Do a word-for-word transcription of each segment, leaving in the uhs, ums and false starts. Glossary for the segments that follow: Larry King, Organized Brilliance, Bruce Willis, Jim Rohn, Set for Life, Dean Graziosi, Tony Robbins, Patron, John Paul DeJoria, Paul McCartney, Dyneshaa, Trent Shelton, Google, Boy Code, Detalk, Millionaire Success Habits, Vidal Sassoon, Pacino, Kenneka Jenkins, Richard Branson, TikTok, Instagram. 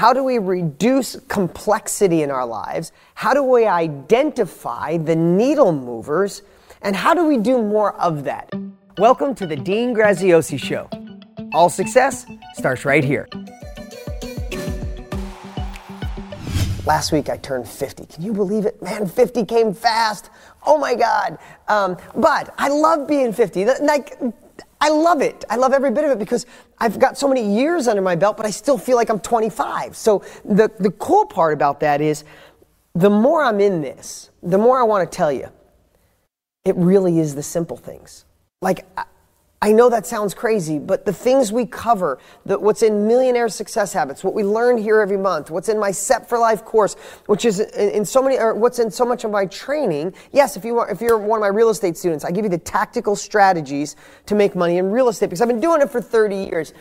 How do we reduce complexity in our lives? How do we identify the needle movers? And how do we do more of that? Welcome to the Dean Graziosi Show. All success starts right here. Last week I turned fifty. Can you believe it? Man, fifty came fast. Oh my God. Um, but I love being fifty. Like, I love it. I love every bit of it because I've got so many years under my belt, but I still feel like I'm twenty-five. So the, the cool part about that is the more I'm in this, the more I want to tell you, it really is the simple things. Like, I, I know that sounds crazy, but the things we cover, the, what's in Millionaire Success Habits, what we learn here every month, what's in my Set for Life course, which is in, in so many, or what's in so much of my training. Yes, if you want, if you're one of my real estate students, I give you the tactical strategies to make money in real estate because I've been doing it for thirty years.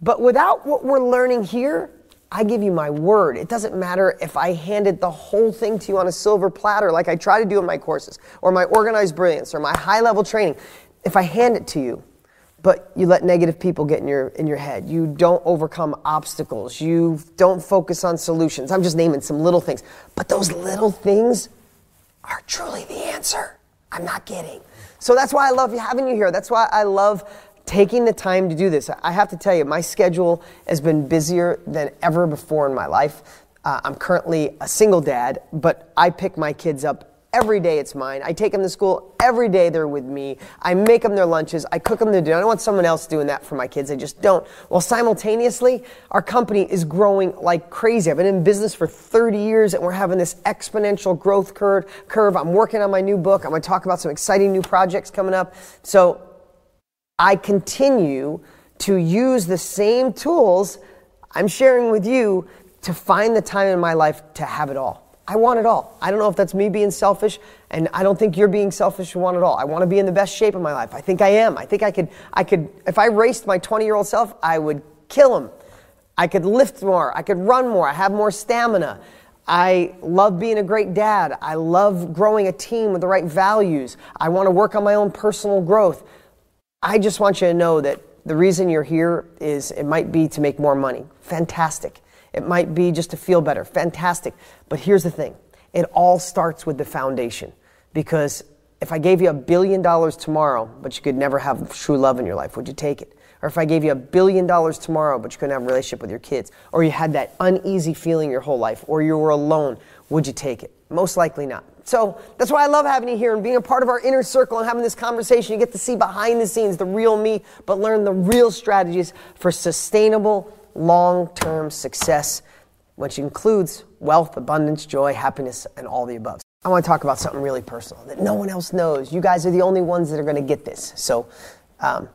But without what we're learning here, I give you my word. It doesn't matter if I handed the whole thing to you on a silver platter like I try to do in my courses or my Organized Brilliance or my high-level training. If I hand it to you, but you let negative people get in your in your head. You don't overcome obstacles. You don't focus on solutions. I'm just naming some little things. But those little things are truly the answer. I'm not kidding. So that's why I love having you here. That's why I love taking the time to do this. I have to tell you, my schedule has been busier than ever before in my life. Uh, I'm currently a single dad, but I pick my kids up every day it's mine. I take them to school. Every day they're with me. I make them their lunches. I cook them their dinner. I don't want someone else doing that for my kids. I just don't. Well, simultaneously, our company is growing like crazy. I've been in business for thirty years and we're having this exponential growth curve. curve. I'm working on my new book. I'm going to talk about some exciting new projects coming up. So I continue to use the same tools I'm sharing with you to find the time in my life to have it all. I want it all. I don't know if that's me being selfish, and I don't think you're being selfish. You want it all. I want to be in the best shape of my life. I think I am. I think I could, I could, if I raced my twenty-year-old self, I would kill him. I could lift more. I could run more. I have more stamina. I love being a great dad. I love growing a team with the right values. I want to work on my own personal growth. I just want you to know that the reason you're here is it might be to make more money. Fantastic. It might be just to feel better. Fantastic. But here's the thing. It all starts with the foundation. Because if I gave you a billion dollars tomorrow, but you could never have true love in your life, would you take it? Or if I gave you a billion dollars tomorrow, but you couldn't have a relationship with your kids, or you had that uneasy feeling your whole life, or you were alone, would you take it? Most likely not. So that's why I love having you here and being a part of our inner circle and having this conversation. You get to see behind the scenes, the real me, but learn the real strategies for sustainable long-term success, which includes wealth, abundance, joy, happiness, and all the above. I want to talk about something really personal that no one else knows. You guys are the only ones that are going to get this. So um,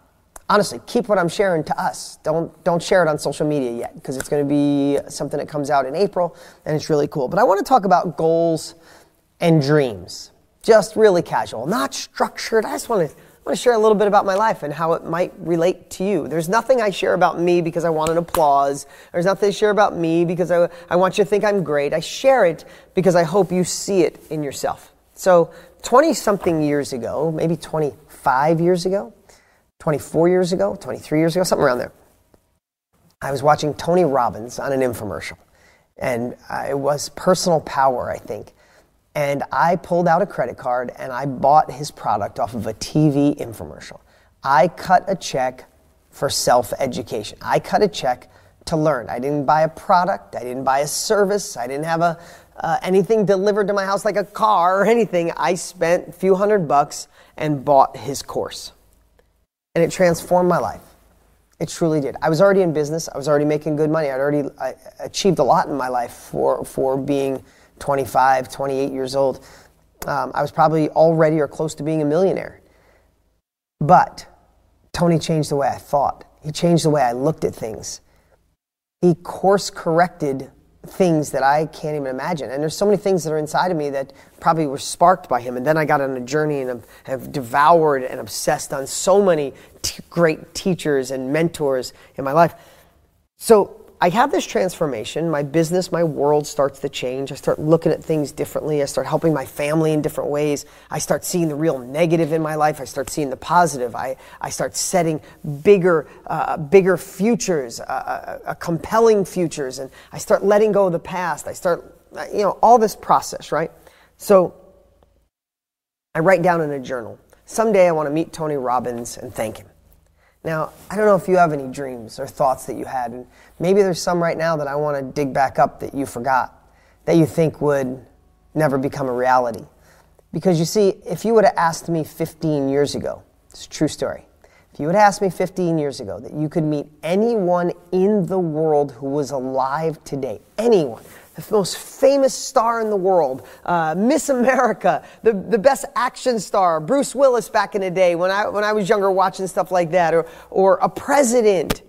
honestly, keep what I'm sharing to us. Don't don't share it on social media yet because it's going to be something that comes out in April, and it's really cool. But I want to talk about goals and dreams, just really casual, not structured. I just want to I want to share a little bit about my life and how it might relate to you. There's nothing I share about me because I want an applause. There's nothing I share about me because I, I want you to think I'm great. I share it because I hope you see it in yourself. So twenty-something years ago, maybe twenty-five years ago, twenty-four years ago, twenty-three years ago, something around there, I was watching Tony Robbins on an infomercial. And it was Personal Power, I think. And I pulled out a credit card and I bought his product off of a T V infomercial. I cut a check for self-education. I cut a check to learn. I didn't buy a product. I didn't buy a service. I didn't have a uh, anything delivered to my house like a car or anything. I spent a few hundred bucks and bought his course. And it transformed my life. It truly did. I was already in business. I was already making good money. I'd already I achieved a lot in my life for, for being twenty-five, twenty-eight years old. Um, I was probably already or close to being a millionaire. But Tony changed the way I thought. He changed the way I looked at things. He course corrected things that I can't even imagine. And there's so many things that are inside of me that probably were sparked by him. And then I got on a journey and have devoured and obsessed on so many t- great teachers and mentors in my life. So I have this transformation. My business, my world starts to change. I start looking at things differently. I start helping my family in different ways. I start seeing the real negative in my life. I start seeing the positive. I, I start setting bigger, uh, bigger futures, uh, uh, compelling futures. And I start letting go of the past. I start, you know, all this process, right? So I write down in a journal, someday I want to meet Tony Robbins and thank him. Now, I don't know if you have any dreams or thoughts that you had, and maybe there's some right now that I want to dig back up that you forgot, that you think would never become a reality. Because you see, if you would have asked me fifteen years ago, it's a true story, if you would have asked me fifteen years ago that you could meet anyone in the world who was alive today, anyone, the most famous star in the world, uh, Miss America, the, the best action star, Bruce Willis back in the day when I, when I was younger watching stuff like that, or, or a president,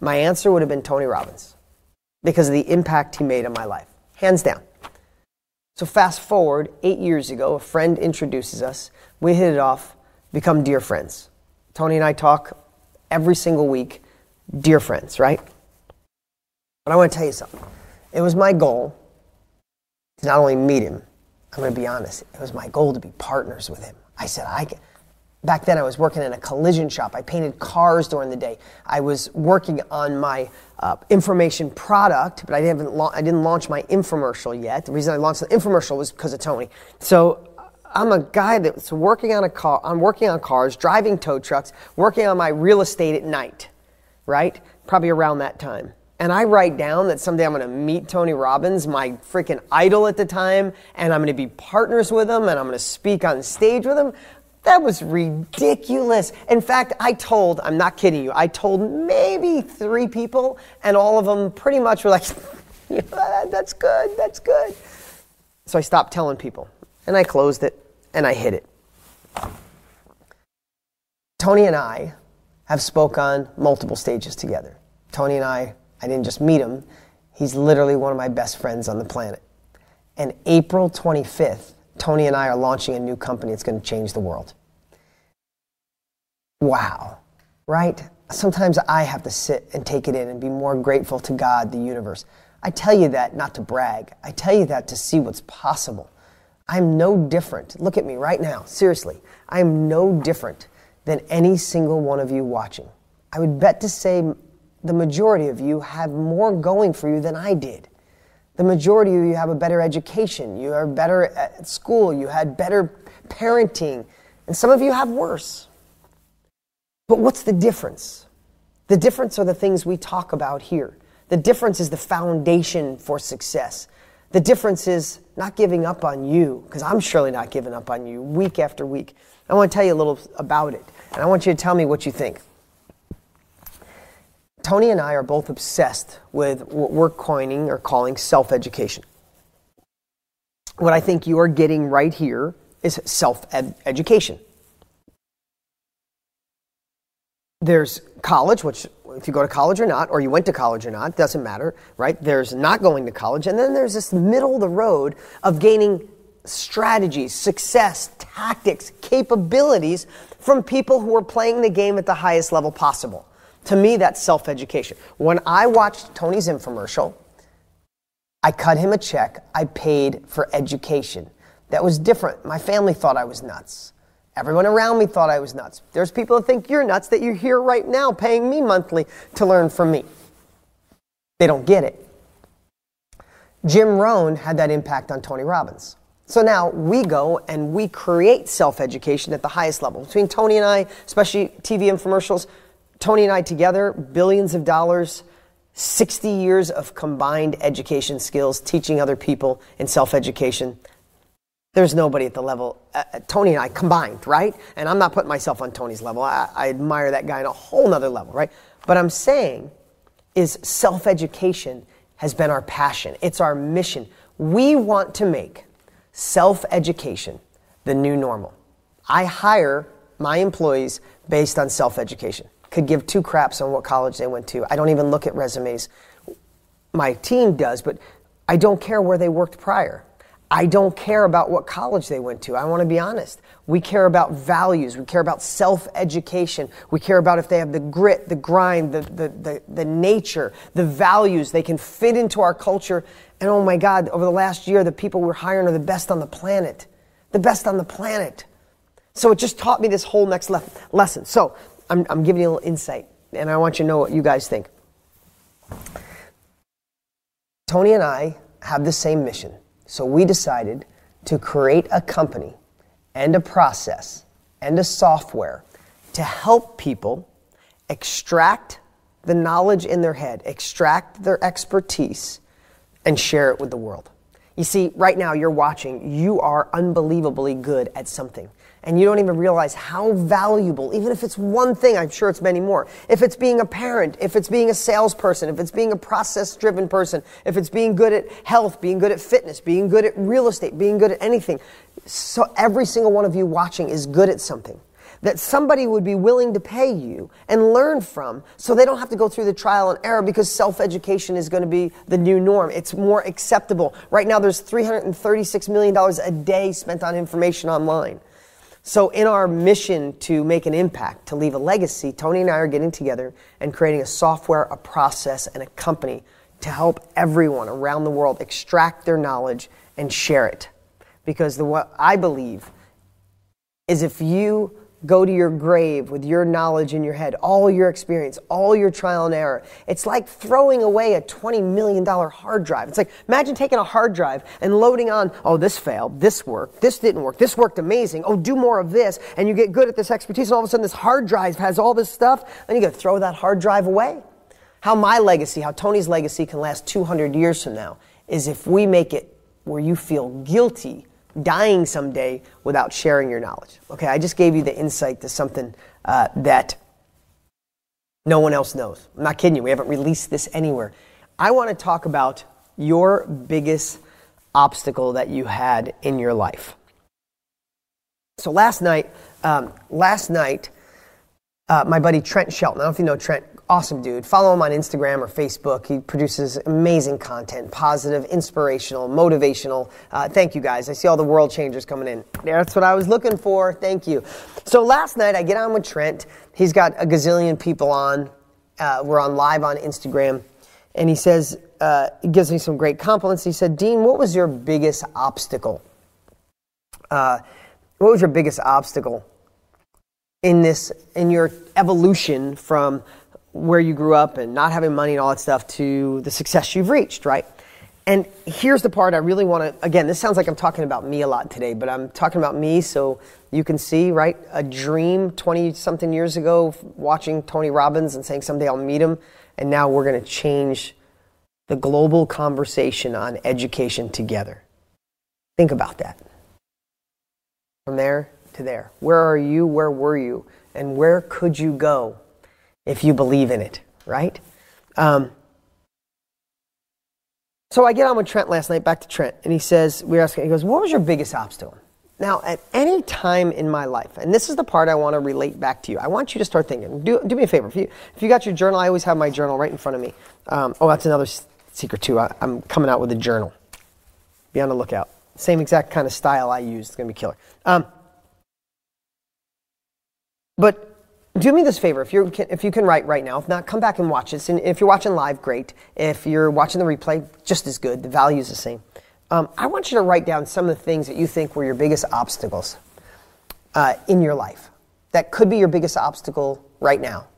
my answer would have been Tony Robbins because of the impact he made on my life, hands down. So fast forward, eight years ago, a friend introduces us. We hit it off, become dear friends. Tony and I talk every single week, dear friends, right? But I want to tell you something. It was my goal to not only meet him, I'm going to be honest, it was my goal to be partners with him. I said, I can. Back then I was working in a collision shop. I painted cars during the day. I was working on my uh, information product, but I didn't, la- I didn't launch my infomercial yet. The reason I launched the infomercial was because of Tony. So I'm a guy that's working on a car, I'm working on cars, driving tow trucks, working on my real estate at night, right? Probably around that time. And I write down that someday I'm going to meet Tony Robbins, my freaking idol at the time, and I'm going to be partners with him, and I'm going to speak on stage with him. That was ridiculous. In fact, I told, I'm not kidding you, I told maybe three people, and all of them pretty much were like, yeah, that's good, that's good. So I stopped telling people, and I closed it, and I hid it. Tony and I have spoke on multiple stages together. Tony and I I didn't just meet him. He's literally one of my best friends on the planet. And April twenty-fifth, Tony and I are launching a new company that's going to change the world. Wow, right? Sometimes I have to sit and take it in and be more grateful to God, the universe. I tell you that not to brag. I tell you that to see what's possible. I'm no different. Look at me right now. Seriously, I'm no different than any single one of you watching. I would bet to say the majority of you have more going for you than I did. The majority of you have a better education. You are better at school. You had better parenting. And some of you have worse. But what's the difference? The difference are the things we talk about here. The difference is the foundation for success. The difference is not giving up on you, because I'm surely not giving up on you week after week. I want to tell you a little about it, and I want you to tell me what you think. Tony and I are both obsessed with what we're coining or calling self-education. What I think you are getting right here is self-education. There's college, which if you go to college or not, or you went to college or not, doesn't matter, right? There's not going to college. And then there's this middle of the road of gaining strategies, success, tactics, capabilities from people who are playing the game at the highest level possible. To me, that's self-education. When I watched Tony's infomercial, I cut him a check. I paid for education. That was different. My family thought I was nuts. Everyone around me thought I was nuts. There's people that think you're nuts that you're here right now paying me monthly to learn from me. They don't get it. Jim Rohn had that impact on Tony Robbins. So now we go and we create self-education at the highest level. Between Tony and I, especially T V infomercials, Tony and I together, billions of dollars, sixty years of combined education skills, teaching other people in self-education. There's nobody at the level, uh, Tony and I combined, right? And I'm not putting myself on Tony's level. I, I admire that guy on a whole nother level, right? But I'm saying is self-education has been our passion. It's our mission. We want to make self-education the new normal. I hire my employees based on self-education. Could give two craps on what college they went to. I don't even look at resumes. My team does, but I don't care where they worked prior. I don't care about what college they went to. I want to be honest. We care about values. We care about self-education. We care about if they have the grit, the grind, the, the, the, the nature, the values. They can fit into our culture. And oh my God, over the last year, the people we're hiring are the best on the planet. The best on the planet. So it just taught me this whole next le- lesson. So I'm, I'm giving you a little insight, and I want you to know what you guys think. Tony and I have the same mission. So we decided to create a company and a process and a software to help people extract the knowledge in their head, extract their expertise, and share it with the world. You see, right now you're watching, you are unbelievably good at something. And you don't even realize how valuable, even if it's one thing, I'm sure it's many more. If it's being a parent, if it's being a salesperson, if it's being a process-driven person, if it's being good at health, being good at fitness, being good at real estate, being good at anything. So every single one of you watching is good at something that somebody would be willing to pay you and learn from, so they don't have to go through the trial and error, because self-education is going to be the new norm. It's more acceptable. Right now, there's three hundred thirty-six million dollars a day spent on information online. So in our mission to make an impact, to leave a legacy, Tony and I are getting together and creating a software, a process, and a company to help everyone around the world extract their knowledge and share it. Because the, what I believe is, if you go to your grave with your knowledge in your head, all your experience, all your trial and error, it's like throwing away a twenty million dollars hard drive. It's like, imagine taking a hard drive and loading on, oh, this failed, this worked, this didn't work, this worked amazing, oh, do more of this, and you get good at this expertise, and all of a sudden this hard drive has all this stuff, and you gotta throw that hard drive away. How my legacy, how Tony's legacy can last two hundred years from now is if we make it where you feel guilty dying someday without sharing your knowledge. Okay, I just gave you the insight to something uh, that no one else knows. I'm not kidding you. We haven't released this anywhere. I want to talk about your biggest obstacle that you had in your life. So last night, um, last night, uh, my buddy Trent Shelton, I don't know if you know Trent, awesome dude. Follow him on Instagram or Facebook. He produces amazing content, positive, inspirational, motivational. Uh, thank you guys. I see all the world changers coming in. That's what I was looking for. Thank you. So last night I get on with Trent. He's got a gazillion people on. Uh, we're on live on Instagram. And he says, uh, he gives me some great compliments. He said, Dean, what was your biggest obstacle? Uh, what was your biggest obstacle in this, in your evolution from where you grew up and not having money and all that stuff to the success you've reached, right? And here's the part I really want to, again, this sounds like I'm talking about me a lot today, but I'm talking about me so you can see, right? A dream twenty-something years ago, watching Tony Robbins and saying someday I'll meet him, and now we're going to change the global conversation on education together. Think about that. From there to there. Where are you? Where were you? And where could you go if you believe in it, right? Um, so I get on with Trent last night, back to Trent, and he says, we were asking, he goes, what was your biggest obstacle? Now, at any time in my life, and this is the part I want to relate back to you. I want you to start thinking. Do, do me a favor. If you, if you got your journal, I always have my journal right in front of me. Um, oh, that's another secret too. I, I'm coming out with a journal. Be on the lookout. Same exact kind of style I use. It's going to be killer. Um, but... Do me this favor, if you if you can write right now. If not, come back and watch this. And if you're watching live, great. If you're watching the replay, just as good. The value is the same. Um, I want you to write down some of the things that you think were your biggest obstacles uh, in your life. That could be your biggest obstacle right now,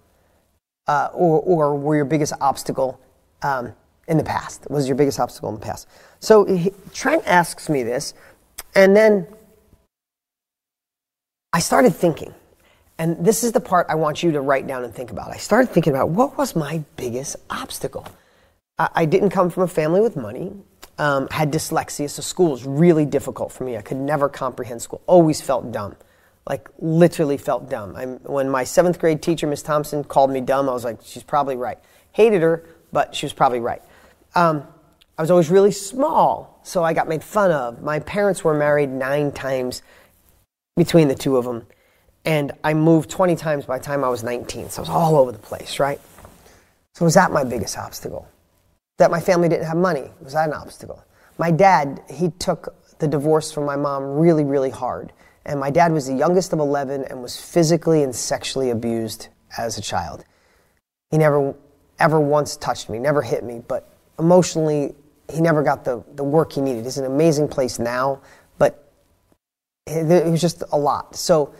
uh, or or were your biggest obstacle um, in the past. Was your biggest obstacle in the past? So he, Trent asks me this, and then I started thinking. And this is the part I want you to write down and think about. I started thinking about, what was my biggest obstacle? I, I didn't come from a family with money. Um, I had dyslexia, so school was really difficult for me. I could never comprehend school. Always felt dumb. Like, literally felt dumb. I, when my seventh grade teacher, Miss Thompson, called me dumb, I was like, she's probably right. Hated her, but she was probably right. Um, I was always really small, so I got made fun of. My parents were married nine times between the two of them. And I moved twenty times by the time I was nineteen. So I was all over the place, right? So was that my biggest obstacle? That my family didn't have money? Was that an obstacle? My dad, he took the divorce from my mom really, really hard. And my dad was the youngest of eleven and was physically and sexually abused as a child. He never ever once touched me, never hit me, but emotionally, he never got the, the work he needed. He's in an amazing place now, but it, it was just a lot. So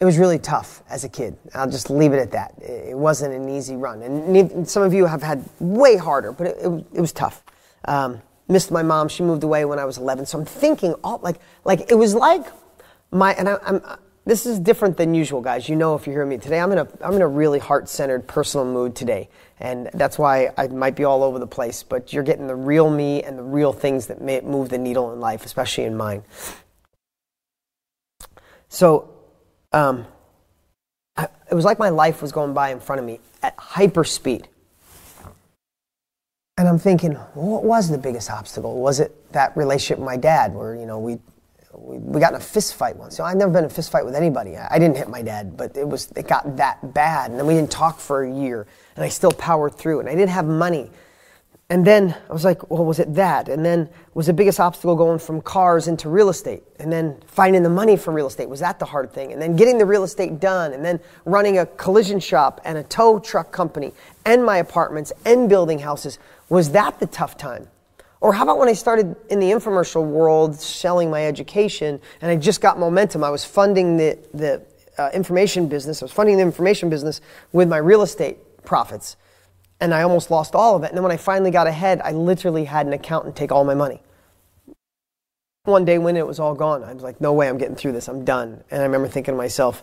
it was really tough as a kid. I'll just leave it at that. It wasn't an easy run. And some of you have had way harder, but it, it, it was tough. Um, missed my mom. She moved away when I was eleven. So I'm thinking, oh, like, like it was like my, and I, I'm, this is different than usual, guys. You know, if you're hearing me today, I'm in a, I'm in a really heart-centered personal mood today. And that's why I might be all over the place, but you're getting the real me and the real things that may move the needle in life, especially in mine. So um, I, it was like my life was going by in front of me at hyper speed. And I'm thinking, what was the biggest obstacle? Was it that relationship with my dad where, you know, we we, we got in a fist fight once? So I've never been in a fist fight with anybody. I, I didn't hit my dad, but it was it got that bad. And then we didn't talk for a year. And I still powered through. And I didn't have money. And then I was like, well, was it that? And then was the biggest obstacle going from cars into real estate? And then finding the money for real estate, was that the hard thing? And then getting the real estate done, and then running a collision shop and a tow truck company and my apartments and building houses, was that the tough time? Or how about when I started in the infomercial world selling my education and I just got momentum? I was funding the, the uh, information business. I was funding the information business with my real estate profits. And I almost lost all of it. And then when I finally got ahead, I literally had an accountant take all my money. One day when it was all gone, I was like, no way I'm getting through this. I'm done. And I remember thinking to myself,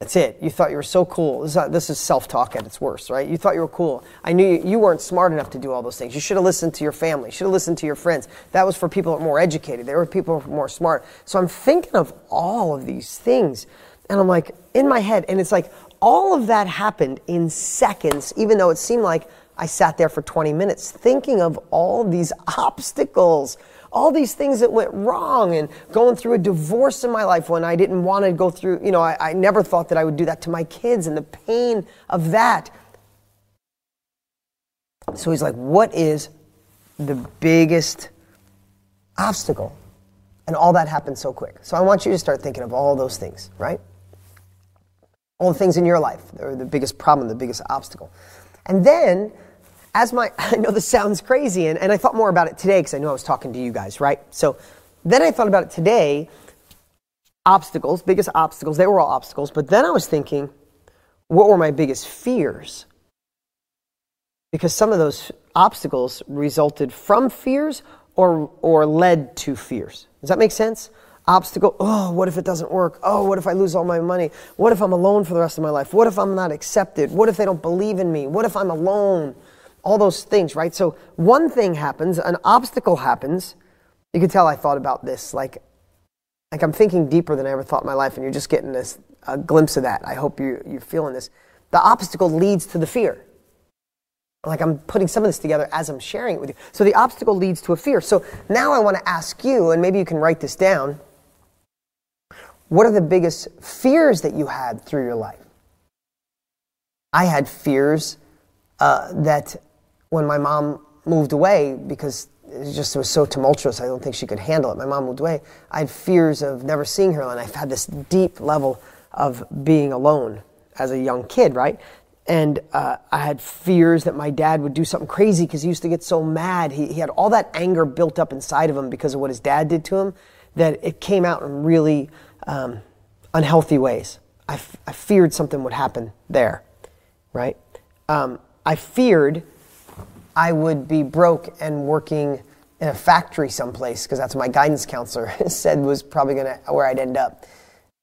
that's it. You thought you were so cool. This is, this is self-talk at its worst, right? You thought you were cool. I knew you, you weren't smart enough to do all those things. You should have listened to your family. You should have listened to your friends. That was for people that were more educated. They were people who were more smart. So I'm thinking of all of these things. And I'm like, in my head, and it's like, all of that happened in seconds, even though it seemed like I sat there for twenty minutes thinking of all these obstacles, all these things that went wrong, and going through a divorce in my life when I didn't want to go through, you know, I, I never thought that I would do that to my kids and the pain of that. So he's like, what is the biggest obstacle? And all that happened so quick. So I want you to start thinking of all those things, right? All the things in your life are the biggest problem, the biggest obstacle. And then, as my, I know this sounds crazy, and, and I thought more about it today because I knew I was talking to you guys, right? So then I thought about it today, obstacles, biggest obstacles, they were all obstacles, but then I was thinking, what were my biggest fears? Because some of those obstacles resulted from fears or, or led to fears. Does that make sense? Obstacle, oh, what if it doesn't work? Oh, what if I lose all my money? What if I'm alone for the rest of my life? What if I'm not accepted? What if they don't believe in me? What if I'm alone? All those things, right? So one thing happens, an obstacle happens. You can tell I thought about this. Like, like I'm thinking deeper than I ever thought in my life, and you're just getting this a glimpse of that. I hope you're, you're feeling this. The obstacle leads to the fear. Like I'm putting some of this together as I'm sharing it with you. So the obstacle leads to a fear. So now I want to ask you, and maybe you can write this down, what are the biggest fears that you had through your life? I had fears uh, that when my mom moved away, because it just was so tumultuous, I don't think she could handle it. My mom moved away. I had fears of never seeing her, and I've had this deep level of being alone as a young kid, right? And uh, I had fears that my dad would do something crazy because he used to get so mad. He, he had all that anger built up inside of him because of what his dad did to him, that it came out in really... Um, unhealthy ways. I, f- I feared something would happen there, right? Um, I feared I would be broke and working in a factory someplace because that's what my guidance counselor said was probably gonna where I'd end up.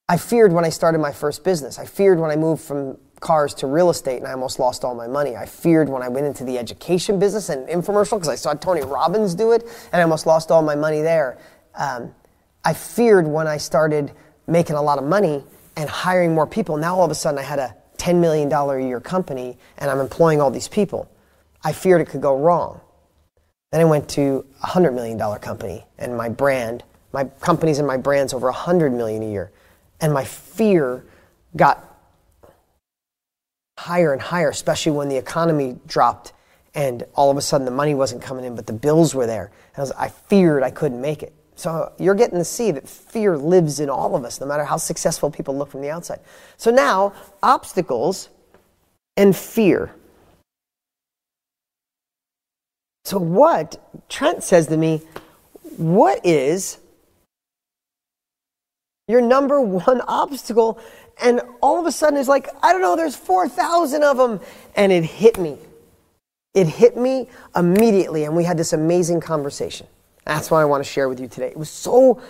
I feared when I started my first business. I feared when I moved from cars to real estate and I almost lost all my money. I feared when I went into the education business and infomercial because I saw Tony Robbins do it and I almost lost all my money there. Um, I feared when I started making a lot of money and hiring more people. Now all of a sudden I had a ten million dollars a year company and I'm employing all these people. I feared it could go wrong. Then I went to a one hundred million dollars company and my brand, my companies and my brands over one hundred million dollars a year. And my fear got higher and higher, especially when the economy dropped and all of a sudden the money wasn't coming in, but the bills were there. And I, was, I feared I couldn't make it. So you're getting to see that fear lives in all of us, no matter how successful people look from the outside. So now, obstacles and fear. So what, Trent says to me, what is your number one obstacle? And all of a sudden it's like, I don't know, there's four thousand of them. And it hit me. It hit me immediately. And we had this amazing conversation. That's what I want to share with you today. It was so,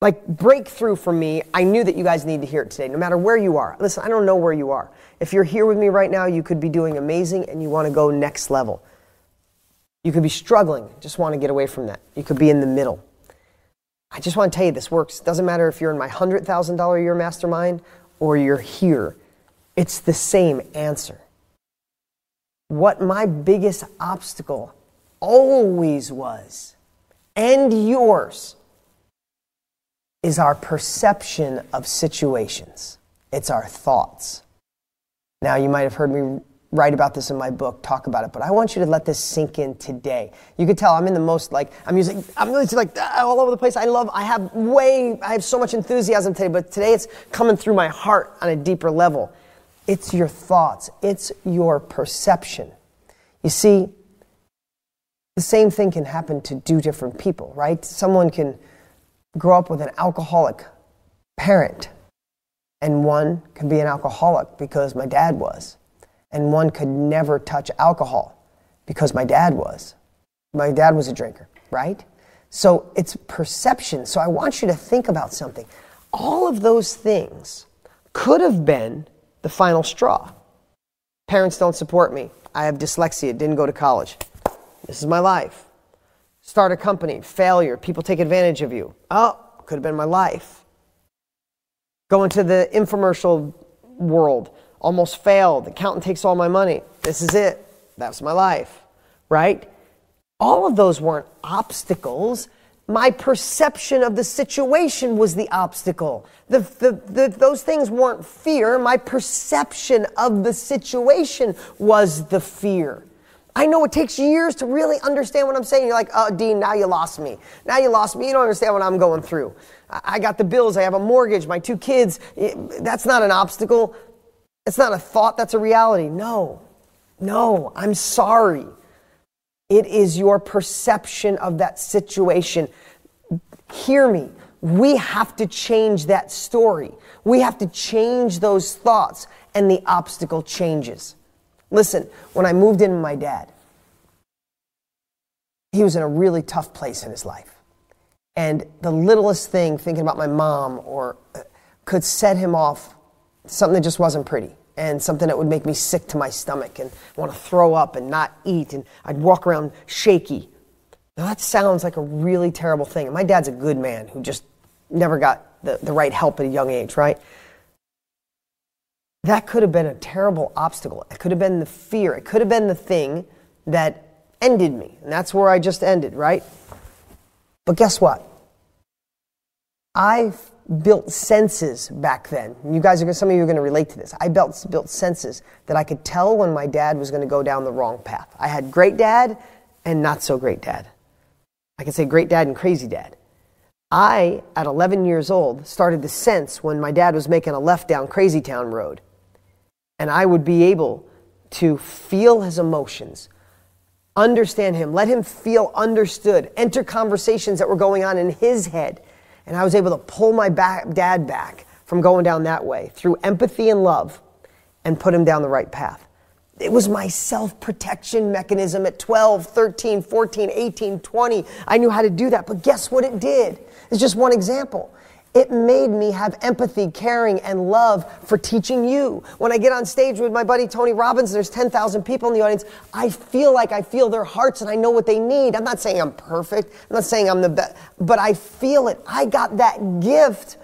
like, breakthrough for me. I knew that you guys need to hear it today, no matter where you are. Listen, I don't know where you are. If you're here with me right now, you could be doing amazing and you want to go next level. You could be struggling, just want to get away from that. You could be in the middle. I just want to tell you this works. It doesn't matter if you're in my one hundred thousand dollars a year mastermind or you're here. It's the same answer. What my biggest obstacle always was, and yours, is our perception of situations. It's our thoughts. Now, you might have heard me write about this in my book, talk about it, but I want you to let this sink in today. You can tell I'm in the most, like, I'm using, I'm really like all over the place. I love, I have way, I have so much enthusiasm today, but today it's coming through my heart on a deeper level. It's your thoughts. It's your perception. You see, the same thing can happen to two different people, right? Someone can grow up with an alcoholic parent, and one can be an alcoholic because my dad was. And one could never touch alcohol because my dad was. My dad was a drinker, right? So it's perception. So I want you to think about something. All of those things could have been the final straw. Parents don't support me. I have dyslexia, didn't go to college. This is my life. Start a company, failure, people take advantage of you. Oh, could have been my life. Go into the infomercial world. Almost failed. The accountant takes all my money. This is it. That's my life, right? All of those weren't obstacles. My perception of the situation was the obstacle. The, the, the, those things weren't fear. My perception of the situation was the fear. I know it takes years to really understand what I'm saying. You're like, oh, Dean, now you lost me. Now you lost me. You don't understand what I'm going through. I got the bills. I have a mortgage. My two kids. That's not an obstacle. It's not a thought, that's a reality. No, no, I'm sorry. It is your perception of that situation. Hear me. We have to change that story. We have to change those thoughts, and the obstacle changes. Listen, when I moved in with my dad, he was in a really tough place in his life. And the littlest thing, thinking about my mom, or uh, could set him off. Something that just wasn't pretty, and something that would make me sick to my stomach and want to throw up and not eat, and I'd walk around shaky. Now that sounds like a really terrible thing. And my dad's a good man who just never got the, the right help at a young age, right? That could have been a terrible obstacle. It could have been the fear. It could have been the thing that ended me. And that's where I just ended, right? But guess what? I built senses back then. You guys are gonna, some of you are going to relate to this. I built built senses that I could tell when my dad was going to go down the wrong path. I had great dad and not so great dad. I could say great dad and crazy dad. I, at eleven years old, started to sense when my dad was making a left down Crazy Town Road, and I would be able to feel his emotions. Understand him. Let him feel understood. Enter conversations that were going on in his head. And I was able to pull my back, dad back from going down that way through empathy and love, and put him down the right path. It was my self-protection mechanism at twelve, thirteen, fourteen, eighteen, twenty. I knew how to do that. But guess what it did? It's just one example. It made me have empathy, caring, and love for teaching you. When I get on stage with my buddy Tony Robbins, there's ten thousand people in the audience. I feel like I feel their hearts, and I know what they need. I'm not saying I'm perfect. I'm not saying I'm the best, but I feel it. I got that gift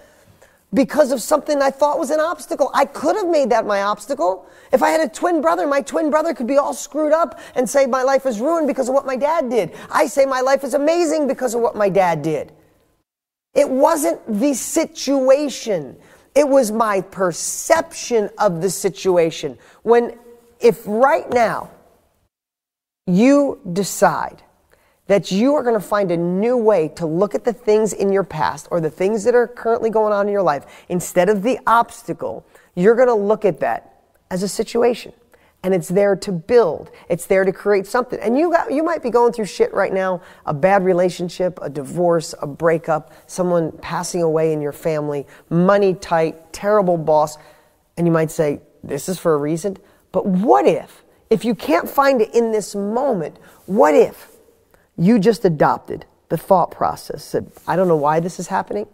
because of something I thought was an obstacle. I could have made that my obstacle. If I had a twin brother, my twin brother could be all screwed up and say my life is ruined because of what my dad did. I say my life is amazing because of what my dad did. It wasn't the situation. It was my perception of the situation. When, if right now you decide that you are going to find a new way to look at the things in your past or the things that are currently going on in your life, instead of the obstacle, you're going to look at that as a situation. And it's there to build. It's there to create something. And you got, you might be going through shit right now, a bad relationship, a divorce, a breakup, someone passing away in your family, money tight, terrible boss. And you might say, this is for a reason. But what if, if you can't find it in this moment, what if you just adopted the thought process that I don't know why this is happening.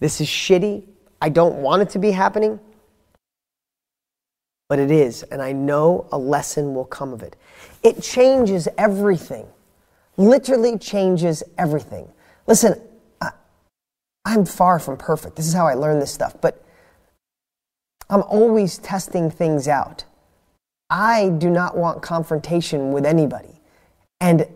This is shitty. I don't want it to be happening. But it is, and I know a lesson will come of it. It changes everything. Literally changes everything. Listen, I, I'm far from perfect. This is how I learn this stuff, but I'm always testing things out. I do not want confrontation with anybody. And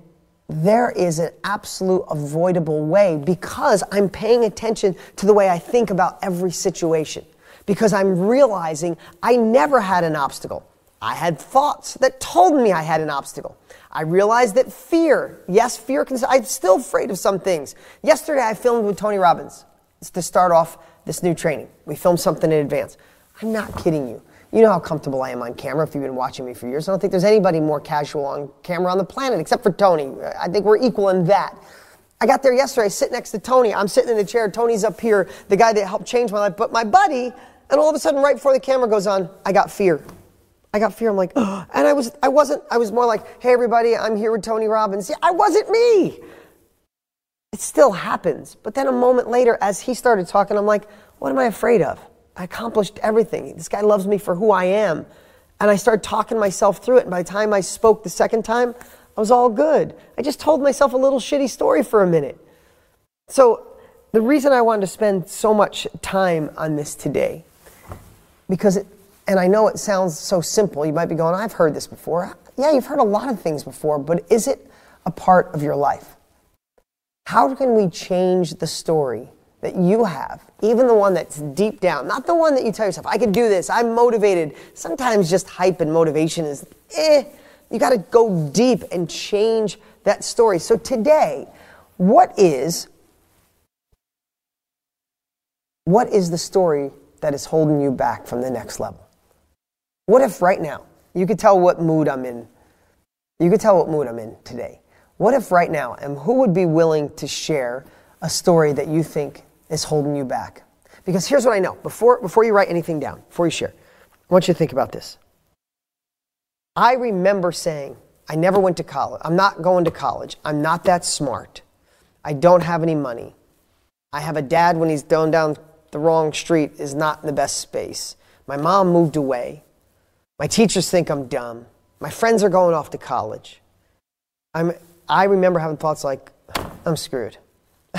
there is an absolute avoidable way because I'm paying attention to the way I think about every situation. Because I'm realizing I never had an obstacle. I had thoughts that told me I had an obstacle. I realized that fear, yes, fear, can, I'm still afraid of some things. Yesterday I filmed with Tony Robbins to start off this new training. We filmed something in advance. I'm not kidding you. You know how comfortable I am on camera if you've been watching me for years. I don't think there's anybody more casual on camera on the planet except for Tony. I think we're equal in that. I got there yesterday, I sit next to Tony. I'm sitting in the chair, Tony's up here, the guy that helped change my life, but my buddy. And all of a sudden, right before the camera goes on, I got fear. I got fear. I'm like, oh. And I was, I wasn't, I was more like, hey, everybody, I'm here with Tony Robbins. Yeah, I wasn't me. It still happens. But then a moment later, as he started talking, I'm like, what am I afraid of? I accomplished everything. This guy loves me for who I am. And I started talking myself through it. And by the time I spoke the second time, I was all good. I just told myself a little shitty story for a minute. So the reason I wanted to spend so much time on this today, because, it, and I know it sounds so simple, you might be going, I've heard this before. Yeah, you've heard a lot of things before, but is it a part of your life? How can we change the story that you have, even the one that's deep down, not the one that you tell yourself, I can do this, I'm motivated. Sometimes just hype and motivation is, eh. You gotta go deep and change that story. So today, what is, what is the story that is holding you back from the next level? What if right now, you could tell what mood I'm in. You could tell what mood I'm in today. What if right now, and who would be willing to share a story that you think is holding you back? Because here's what I know. Before, before you write anything down, before you share, I want you to think about this. I remember saying, I never went to college. I'm not going to college. I'm not that smart. I don't have any money. I have a dad when he's down down the wrong street is not in the best space. My mom moved away. My teachers think I'm dumb. My friends are going off to college. I'm, I remember having thoughts like, I'm screwed.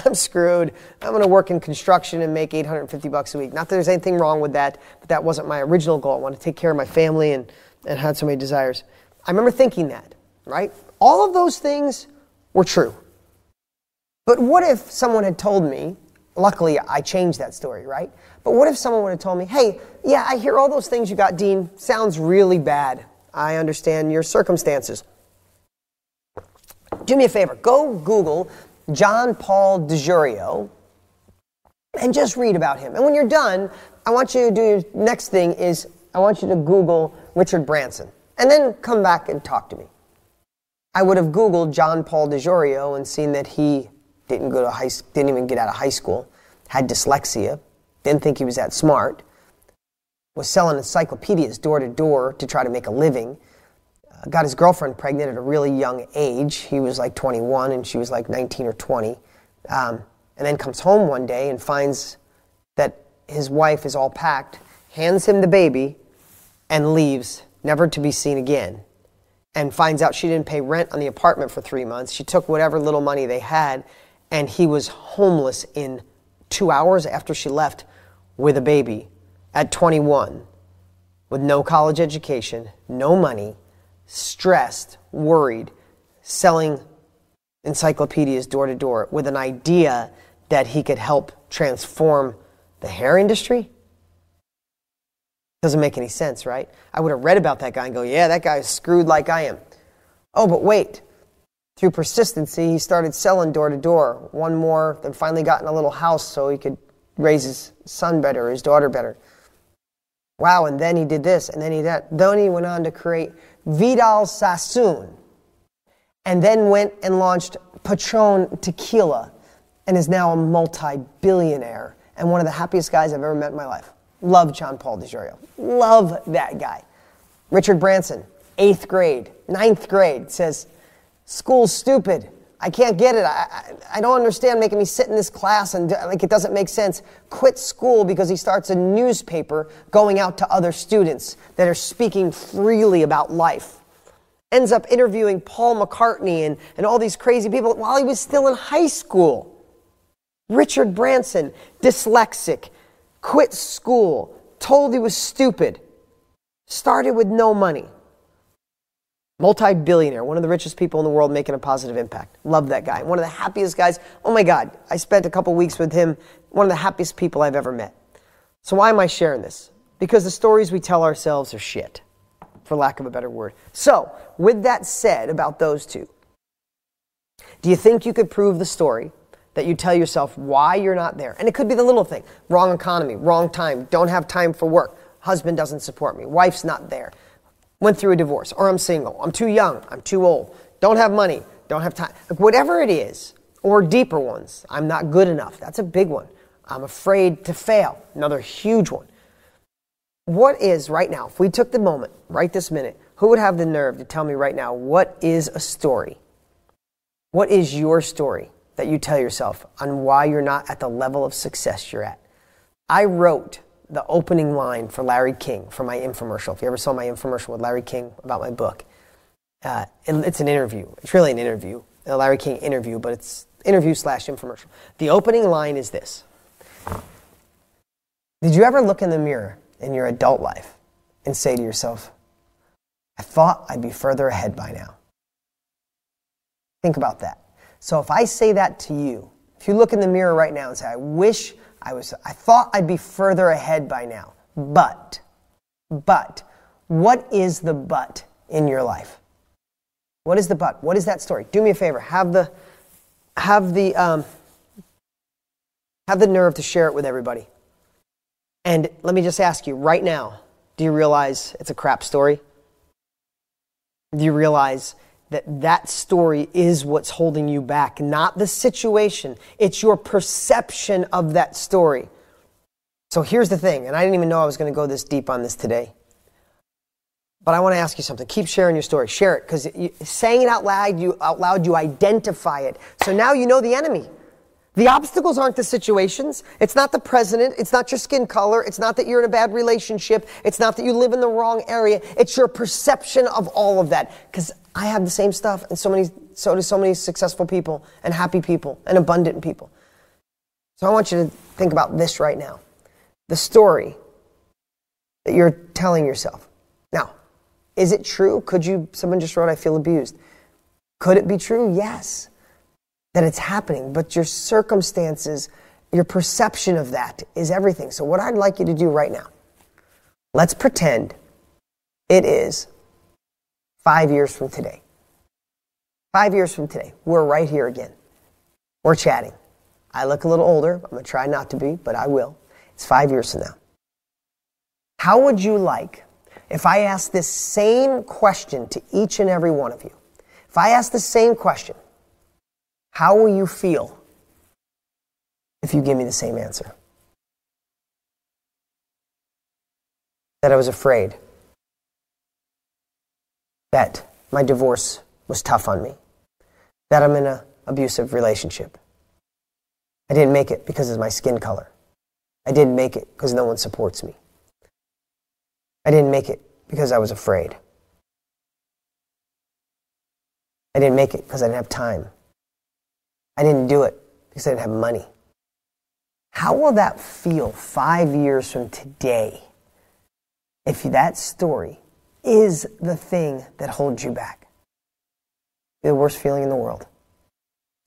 I'm screwed. I'm going to work in construction and make eight hundred fifty bucks a week. Not that there's anything wrong with that, but that wasn't my original goal. I wanted to take care of my family and, and had so many desires. I remember thinking that, right? All of those things were true. But what if someone had told me, luckily, I changed that story, right? But what if someone would have told me, hey, yeah, I hear all those things you got, Dean. Sounds really bad. I understand your circumstances. Do me a favor. Go Google John Paul DeJoria and just read about him. And when you're done, I want you to do your next thing is I want you to Google Richard Branson and then come back and talk to me. I would have Googled John Paul DeJoria and seen that he didn't go to high, didn't even get out of high school, had dyslexia, didn't think he was that smart, was selling encyclopedias door to door to try to make a living, uh, got his girlfriend pregnant at a really young age. He was like twenty-one and she was like nineteen or twenty. Um, and then comes home one day and finds that his wife is all packed, hands him the baby and leaves, never to be seen again. And finds out she didn't pay rent on the apartment for three months. She took whatever little money they had. And he was homeless in two hours after she left with a baby at twenty-one, with no college education, no money, stressed, worried, selling encyclopedias door to door with an idea that he could help transform the hair industry? Doesn't make any sense, right? I would have read about that guy and go, yeah, that guy is screwed like I am. Oh, but wait. Through persistency, he started selling door to door. One more, then finally got in a little house so he could raise his son better, his daughter better. Wow, and then he did this, and then he did that. Then he went on to create Vidal Sassoon, and then went and launched Patron Tequila, and is now a multi-billionaire, and one of the happiest guys I've ever met in my life. Love John Paul DeJoria. Love that guy. Richard Branson, eighth grade, ninth grade, says, "School's stupid. I can't get it. I, I, I don't understand making me sit in this class and like it doesn't make sense." Quit school because he starts a newspaper going out to other students that are speaking freely about life. Ends up interviewing Paul McCartney and, and all these crazy people while he was still in high school. Richard Branson, dyslexic, quit school, told he was stupid, started with no money. Multi-billionaire, one of the richest people in the world making a positive impact. Love that guy. One of the happiest guys. Oh my God, I spent a couple weeks with him. One of the happiest people I've ever met. So why am I sharing this? Because the stories we tell ourselves are shit, for lack of a better word. So, with that said about those two, do you think you could prove the story that you tell yourself why you're not there? And it could be the little thing. Wrong economy, wrong time, don't have time for work, husband doesn't support me, wife's not there. Went through a divorce, or I'm single, I'm too young, I'm too old, don't have money, don't have time. Like whatever it is, or deeper ones, I'm not good enough, that's a big one. I'm afraid to fail, another huge one. What is, right now, if we took the moment, right this minute, who would have the nerve to tell me right now, what is a story? What is your story that you tell yourself on why you're not at the level of success you're at? I wrote the opening line for Larry King for my infomercial. If you ever saw my infomercial with Larry King about my book, uh, it, it's an interview. It's really an interview, a Larry King interview, but it's interview slash infomercial. The opening line is this. Did you ever look in the mirror in your adult life and say to yourself, I thought I'd be further ahead by now? Think about that. So if I say that to you, if you look in the mirror right now and say, I wish I was, I thought I'd be further ahead by now, but, but, what is the but in your life? What is the but? What is that story? Do me a favor, have the, have the, um, have the nerve to share it with everybody. And let me just ask you right now, do you realize it's a crap story? Do you realize that that story is what's holding you back, not the situation? It's your perception of that story. So here's the thing, and I didn't even know I was going to go this deep on this today. But I want to ask you something. Keep sharing your story. Share it, because saying it out loud, you out loud, you identify it. So now you know the enemy. The obstacles aren't the situations. It's not the president. It's not your skin color. It's not that you're in a bad relationship. It's not that you live in the wrong area. It's your perception of all of that. Because I have the same stuff, and so many, so do so many successful people, and happy people, and abundant people. So I want you to think about this right now. The story that you're telling yourself. Now, is it true? Could you, someone just wrote, I feel abused. Could it be true? Yes, that it's happening, but your circumstances, your perception of that is everything. So what I'd like you to do right now, let's pretend it is Five years from today. Five years from today, we're right here again. We're chatting. I look a little older. I'm going to try not to be, but I will. It's five years from now. How would you like if I asked this same question to each and every one of you? If I asked the same question, how will you feel if you give me the same answer? That I was afraid. That my divorce was tough on me. That I'm in an abusive relationship. I didn't make it because of my skin color. I didn't make it because no one supports me. I didn't make it because I was afraid. I didn't make it because I didn't have time. I didn't do it because I didn't have money. How will that feel five years from today if that story is the thing that holds you back? The worst feeling in the world.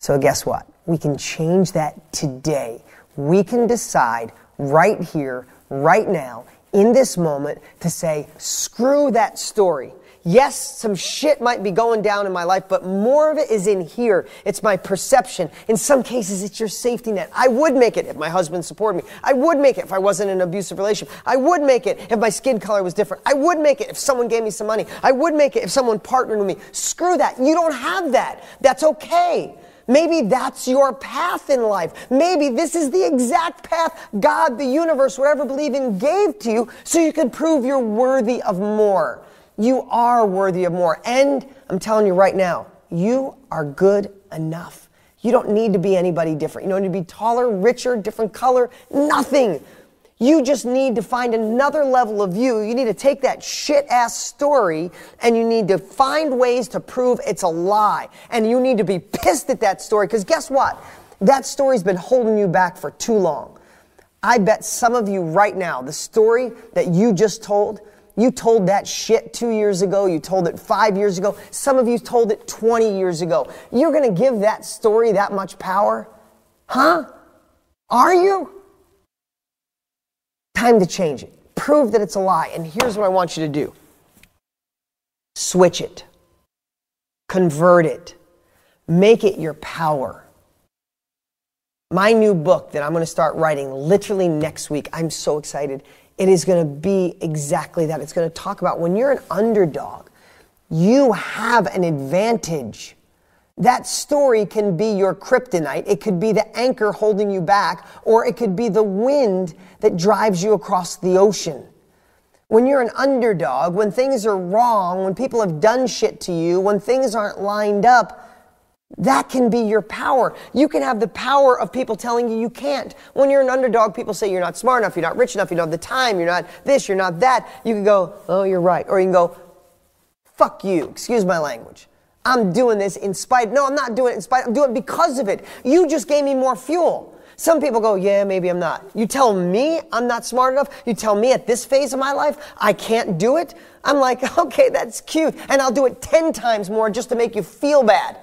So guess what? We can change that today. We can decide right here, right now, in this moment, to say, screw that story. yes, some shit might be going down in my life, but more of it is in here. It's my perception. In some cases, it's your safety net. I would make it if my husband supported me. I would make it if I wasn't in an abusive relationship. I would make it if my skin color was different. I would make it if someone gave me some money. I would make it if someone partnered with me. Screw that. You don't have that. That's okay. Maybe that's your path in life. Maybe this is the exact path God, the universe, whatever believe in, gave to you so you can prove you're worthy of more. You are worthy of more. And I'm telling you right now, you are good enough. You don't need to be anybody different. You don't need to be taller, richer, different color, nothing. You just need to find another level of you. You need to take that shit-ass story and you need to find ways to prove it's a lie. And you need to be pissed at that story because guess what? That story's been holding you back for too long. I bet some of you right now, the story that you just told, you told that shit two years ago. You told it five years ago. Some of you told it twenty years ago. You're going to give that story that much power? Huh? Are you? Time to change it. Prove that it's a lie. And here's what I want you to do. Switch it. Convert it. Make it your power. My new book that I'm going to start writing literally next week, I'm so excited. It is going to be exactly that. It's going to talk about when you're an underdog, you have an advantage. That story can be your kryptonite. It could be the anchor holding you back, or it could be the wind that drives you across the ocean. When you're an underdog, when things are wrong, when people have done shit to you, when things aren't lined up, that can be your power. You can have the power of people telling you you can't. When you're an underdog, people say you're not smart enough, you're not rich enough, you don't have the time, you're not this, you're not that. You can go, oh, you're right. Or you can go, fuck you. Excuse my language. I'm doing this in spite. No, I'm not doing it in spite. I'm doing it because of it. You just gave me more fuel. Some people go, yeah, maybe I'm not. You tell me I'm not smart enough. You tell me at this phase of my life, I can't do it. I'm like, okay, that's cute. And I'll do it ten times more just to make you feel bad.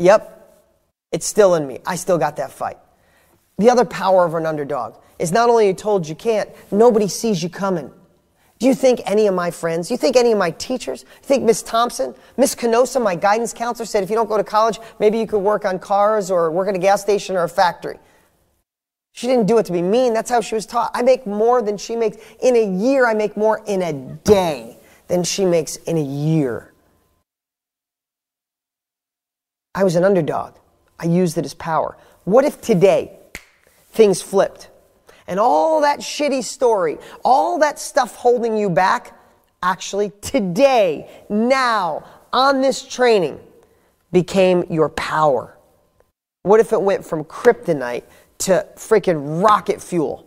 Yep, it's still in me. I still got that fight. The other power of an underdog is not only you told you can't, nobody sees you coming. Do you think any of my friends, do you think any of my teachers, do you think Miss Thompson, Miss Canosa, my guidance counselor, said if you don't go to college, maybe you could work on cars or work at a gas station or a factory? She didn't do it to be mean. That's how she was taught. I make more than she makes in a year. I make more in a day than she makes in a year. I was an underdog. I used it as power. What if today things flipped and all that shitty story, all that stuff holding you back, actually today, now, on this training, became your power? What if it went from kryptonite to freaking rocket fuel?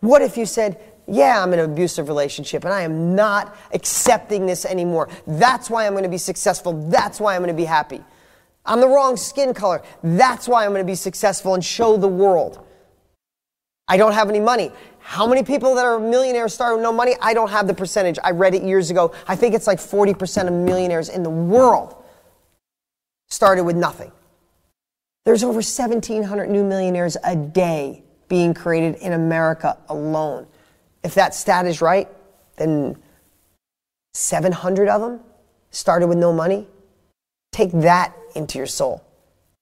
What if you said, yeah, I'm in an abusive relationship and I am not accepting this anymore. That's why I'm going to be successful. That's why I'm going to be happy. I'm the wrong skin color. That's why I'm going to be successful and show the world. I don't have any money. How many people that are millionaires start with no money? I don't have the percentage. I read it years ago. I think it's like forty percent of millionaires in the world started with nothing. There's over seventeen hundred new millionaires a day being created in America alone. If that stat is right, then seven hundred of them started with no money. Take that into your soul,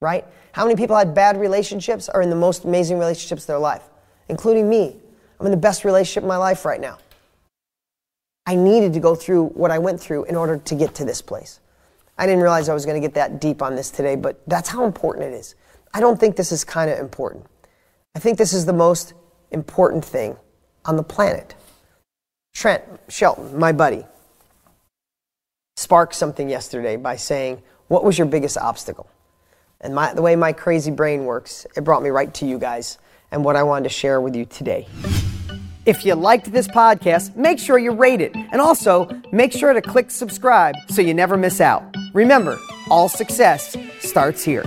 right? How many people had bad relationships are in the most amazing relationships of their life, including me. I'm in the best relationship of my life right now. I needed to go through what I went through in order to get to this place. I didn't realize I was going to get that deep on this today, but that's how important it is. I don't think this is kind of important. I think this is the most important thing on the planet. Trent Shelton, my buddy, sparked something yesterday by saying, what was your biggest obstacle? And my, the way my crazy brain works, it brought me right to you guys and what I wanted to share with you today. If you liked this podcast, make sure you rate it. And also, make sure to click subscribe so you never miss out. Remember, all success starts here.